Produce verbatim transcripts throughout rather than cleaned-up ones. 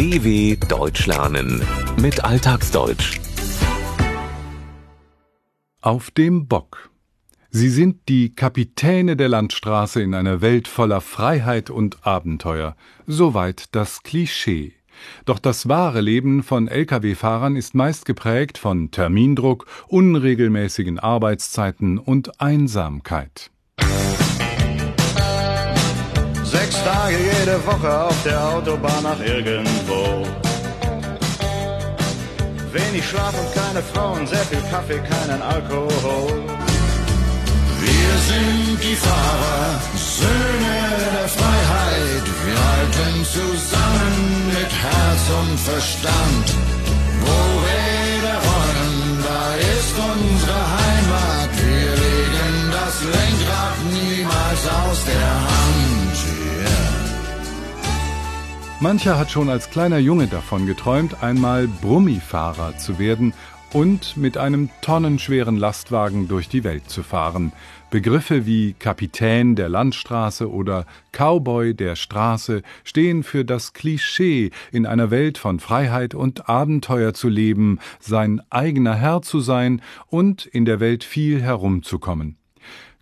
D W Deutsch lernen mit Alltagsdeutsch. Auf dem Bock. Sie sind die Kapitäne der Landstraße in einer Welt voller Freiheit und Abenteuer. Soweit das Klischee. Doch das wahre Leben von L K W-Fahrern ist meist geprägt von Termindruck, unregelmäßigen Arbeitszeiten und Einsamkeit. Sechs Tage jede Woche auf der Autobahn nach irgendwo. Wenig Schlaf und keine Frauen, sehr viel Kaffee, keinen Alkohol. Wir sind die Fahrer, Söhne der Freiheit. Wir halten zusammen mit Herz und Verstand. Wo Räder rollen, da ist unsere Heimat. Wir legen das Lenkrad niemals aus der Hand. Mancher hat schon als kleiner Junge davon geträumt, einmal Brummifahrer zu werden und mit einem tonnenschweren Lastwagen durch die Welt zu fahren. Begriffe wie Kapitän der Landstraße oder Cowboy der Straße stehen für das Klischee, in einer Welt von Freiheit und Abenteuer zu leben, sein eigener Herr zu sein und in der Welt viel herumzukommen.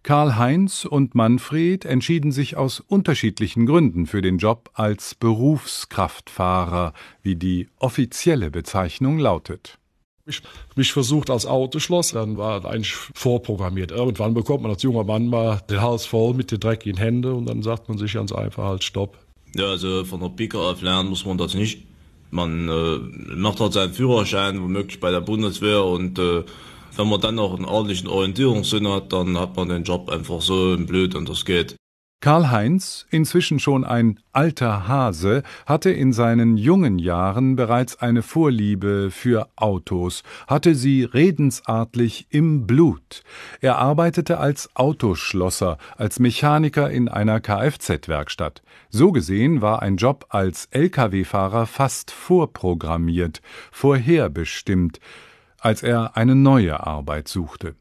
Karl-Heinz und Manfred entschieden sich aus unterschiedlichen Gründen für den Job als Berufskraftfahrer, wie die offizielle Bezeichnung lautet. Ich mich versucht als Autoschloss, dann war eigentlich vorprogrammiert. Irgendwann bekommt man als junger Mann mal den Hals voll mit den dreckigen Händen und dann sagt man sich ganz einfach halt Stopp. Ja, also von der Pike auf lernen muss man das nicht. Man äh, macht halt seinen Führerschein, womöglich bei der Bundeswehr und äh, wenn man dann noch einen ordentlichen Orientierungssinn hat, dann hat man den Job einfach so blöd und das geht. Karl-Heinz, inzwischen schon ein alter Hase, hatte in seinen jungen Jahren bereits eine Vorliebe für Autos, hatte sie redensartlich im Blut. Er arbeitete als Autoschlosser, als Mechaniker in einer K F Z-Werkstatt. So gesehen war ein Job als L K W-Fahrer fast vorprogrammiert, vorherbestimmt, als er eine neue Arbeit suchte.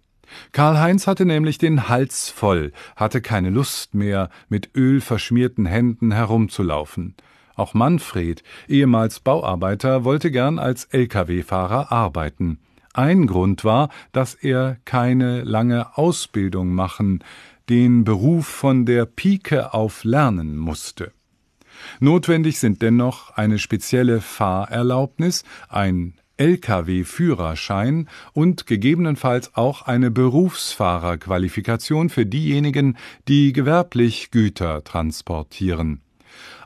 Karl-Heinz hatte nämlich den Hals voll, hatte keine Lust mehr, mit ölverschmierten Händen herumzulaufen. Auch Manfred, ehemals Bauarbeiter, wollte gern als L K W-Fahrer arbeiten. Ein Grund war, dass er keine lange Ausbildung machen, den Beruf von der Pike auf lernen musste. Notwendig sind dennoch eine spezielle Fahrerlaubnis, ein L K W-Führerschein und gegebenenfalls auch eine Berufsfahrerqualifikation für diejenigen, die gewerblich Güter transportieren.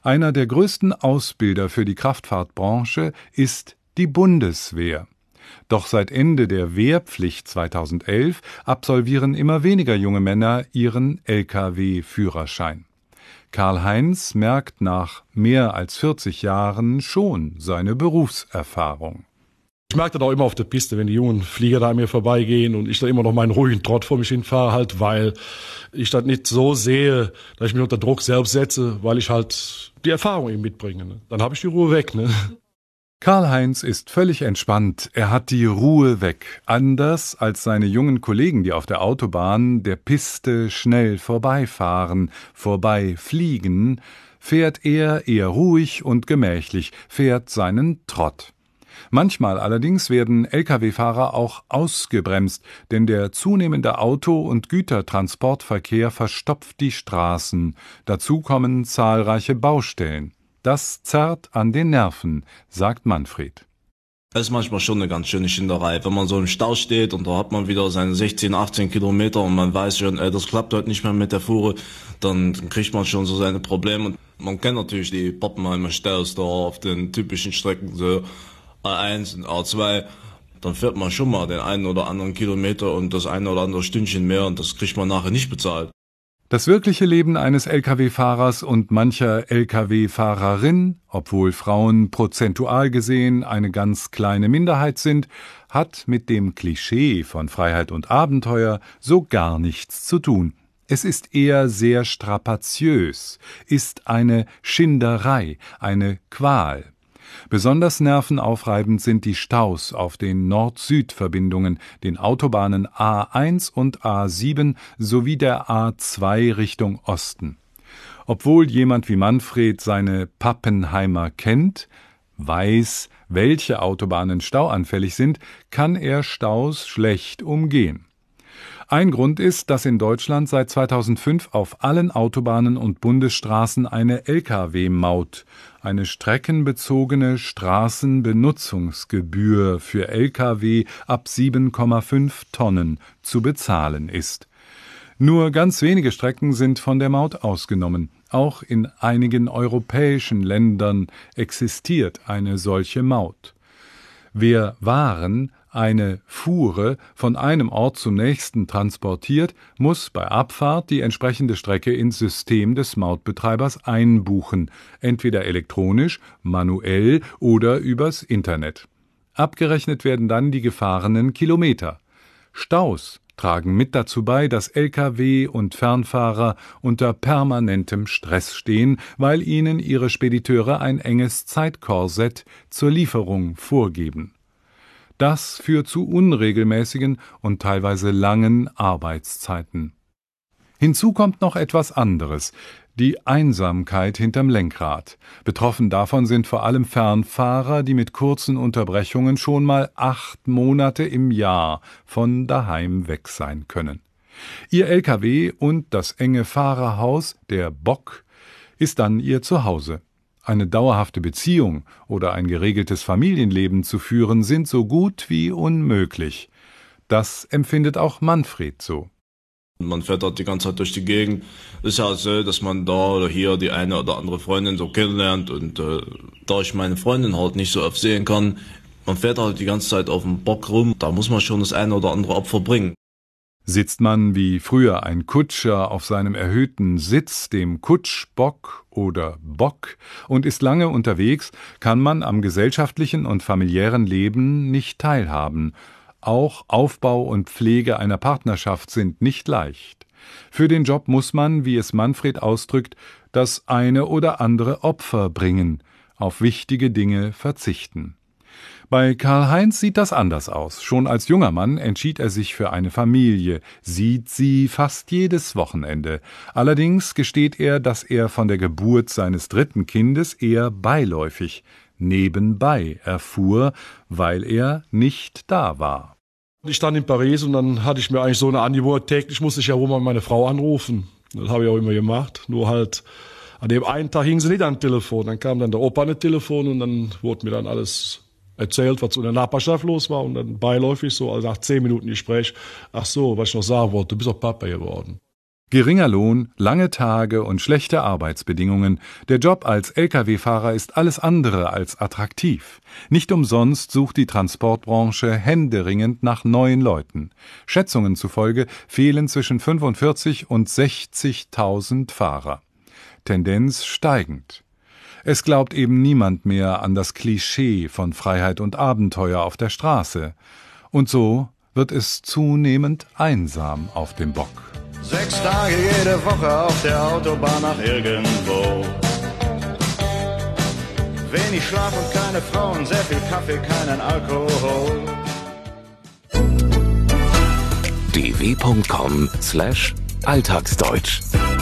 Einer der größten Ausbilder für die Kraftfahrtbranche ist die Bundeswehr. Doch seit Ende der Wehrpflicht zweitausendelf absolvieren immer weniger junge Männer ihren L K W-Führerschein. Karl-Heinz merkt nach mehr als vierzig Jahren schon seine Berufserfahrung. Ich merke das auch immer auf der Piste, wenn die jungen Flieger da an mir vorbeigehen und ich da immer noch meinen ruhigen Trott vor mich hinfahre, halt, weil ich das nicht so sehe, dass ich mich unter Druck selbst setze, weil ich halt die Erfahrung eben mitbringe. Ne? Dann habe ich die Ruhe weg. Ne? Karl-Heinz ist völlig entspannt. Er hat die Ruhe weg. Anders als seine jungen Kollegen, die auf der Autobahn, der Piste schnell vorbeifahren, vorbeifliegen, fährt er eher ruhig und gemächlich, fährt seinen Trott. Manchmal allerdings werden L K W-Fahrer auch ausgebremst, denn der zunehmende Auto- und Gütertransportverkehr verstopft die Straßen. Dazu kommen zahlreiche Baustellen. Das zerrt an den Nerven, sagt Manfred. Das ist manchmal schon eine ganz schöne Schinderei, wenn man so im Stau steht und da hat man wieder seine sechzehn, achtzehn Kilometer und man weiß schon, ey, das klappt heute nicht mehr mit der Fuhre, dann kriegt man schon so seine Probleme. Und man kennt natürlich die Pappenheimer Staus da auf den typischen Strecken so. A eins und A zwei, dann fährt man schon mal den einen oder anderen Kilometer und das eine oder andere Stündchen mehr und das kriegt man nachher nicht bezahlt. Das wirkliche Leben eines L K W-Fahrers und mancher L K W-Fahrerin, obwohl Frauen prozentual gesehen eine ganz kleine Minderheit sind, hat mit dem Klischee von Freiheit und Abenteuer so gar nichts zu tun. Es ist eher sehr strapaziös, ist eine Schinderei, eine Qual. Besonders nervenaufreibend sind die Staus auf den Nord-Süd-Verbindungen, den Autobahnen A eins und A sieben sowie der A zwei Richtung Osten. Obwohl jemand wie Manfred seine Pappenheimer kennt, weiß, welche Autobahnen stauanfällig sind, kann er Staus schlecht umgehen. Ein Grund ist, dass in Deutschland seit zweitausendfünf auf allen Autobahnen und Bundesstraßen eine L K W-Maut, eine streckenbezogene Straßenbenutzungsgebühr für L K W ab sieben Komma fünf Tonnen zu bezahlen ist. Nur ganz wenige Strecken sind von der Maut ausgenommen. Auch in einigen europäischen Ländern existiert eine solche Maut. Wer Waren, eine Fuhre, von einem Ort zum nächsten transportiert, muss bei Abfahrt die entsprechende Strecke ins System des Mautbetreibers einbuchen, entweder elektronisch, manuell oder übers Internet. Abgerechnet werden dann die gefahrenen Kilometer. Staus tragen mit dazu bei, dass L K W und Fernfahrer unter permanentem Stress stehen, weil ihnen ihre Spediteure ein enges Zeitkorsett zur Lieferung vorgeben. Das führt zu unregelmäßigen und teilweise langen Arbeitszeiten. Hinzu kommt noch etwas anderes: die Einsamkeit hinterm Lenkrad. Betroffen davon sind vor allem Fernfahrer, die mit kurzen Unterbrechungen schon mal acht Monate im Jahr von daheim weg sein können. Ihr L K W und das enge Fahrerhaus, der Bock, ist dann ihr Zuhause. Eine dauerhafte Beziehung oder ein geregeltes Familienleben zu führen, sind so gut wie unmöglich. Das empfindet auch Manfred so. Man fährt halt die ganze Zeit durch die Gegend. Ist ja so, dass man da oder hier die eine oder andere Freundin so kennenlernt. Und äh, da ich meine Freundin halt nicht so oft sehen kann, man fährt halt die ganze Zeit auf dem Bock rum. Da muss man schon das eine oder andere Opfer bringen. Sitzt man wie früher ein Kutscher auf seinem erhöhten Sitz, dem Kutschbock oder Bock, und ist lange unterwegs, kann man am gesellschaftlichen und familiären Leben nicht teilhaben. Auch Aufbau und Pflege einer Partnerschaft sind nicht leicht. Für den Job muss man, wie es Manfred ausdrückt, das eine oder andere Opfer bringen, auf wichtige Dinge verzichten. Bei Karl-Heinz sieht das anders aus. Schon als junger Mann entschied er sich für eine Familie, sieht sie fast jedes Wochenende. Allerdings gesteht er, dass er von der Geburt seines dritten Kindes eher beiläufig, nebenbei erfuhr, weil er nicht da war. Ich stand in Paris und dann hatte ich mir eigentlich so eine Angewohnheit, täglich musste ich ja wohl mal meine Frau anrufen. Das habe ich auch immer gemacht, nur halt an dem einen Tag hing sie nicht ans Telefon. Dann kam dann der Opa an das Telefon und dann wurde mir dann alles erzählt, was in der Nachbarschaft los war, und dann beiläufig so, also nach zehn Minuten Gespräch, ach so, was ich noch sagen wollte, du bist doch Papa geworden. Geringer Lohn, lange Tage und schlechte Arbeitsbedingungen. Der Job als L K W-Fahrer ist alles andere als attraktiv. Nicht umsonst sucht die Transportbranche händeringend nach neuen Leuten. Schätzungen zufolge fehlen zwischen fünfundvierzigtausend und sechzigtausend Fahrer. Tendenz steigend. Es glaubt eben niemand mehr an das Klischee von Freiheit und Abenteuer auf der Straße. Und so wird es zunehmend einsam auf dem Bock. Sechs Tage jede Woche auf der Autobahn nach irgendwo. Wenig Schlaf und keine Frauen, sehr viel Kaffee, keinen Alkohol. d w punkt com slash alltagsdeutsch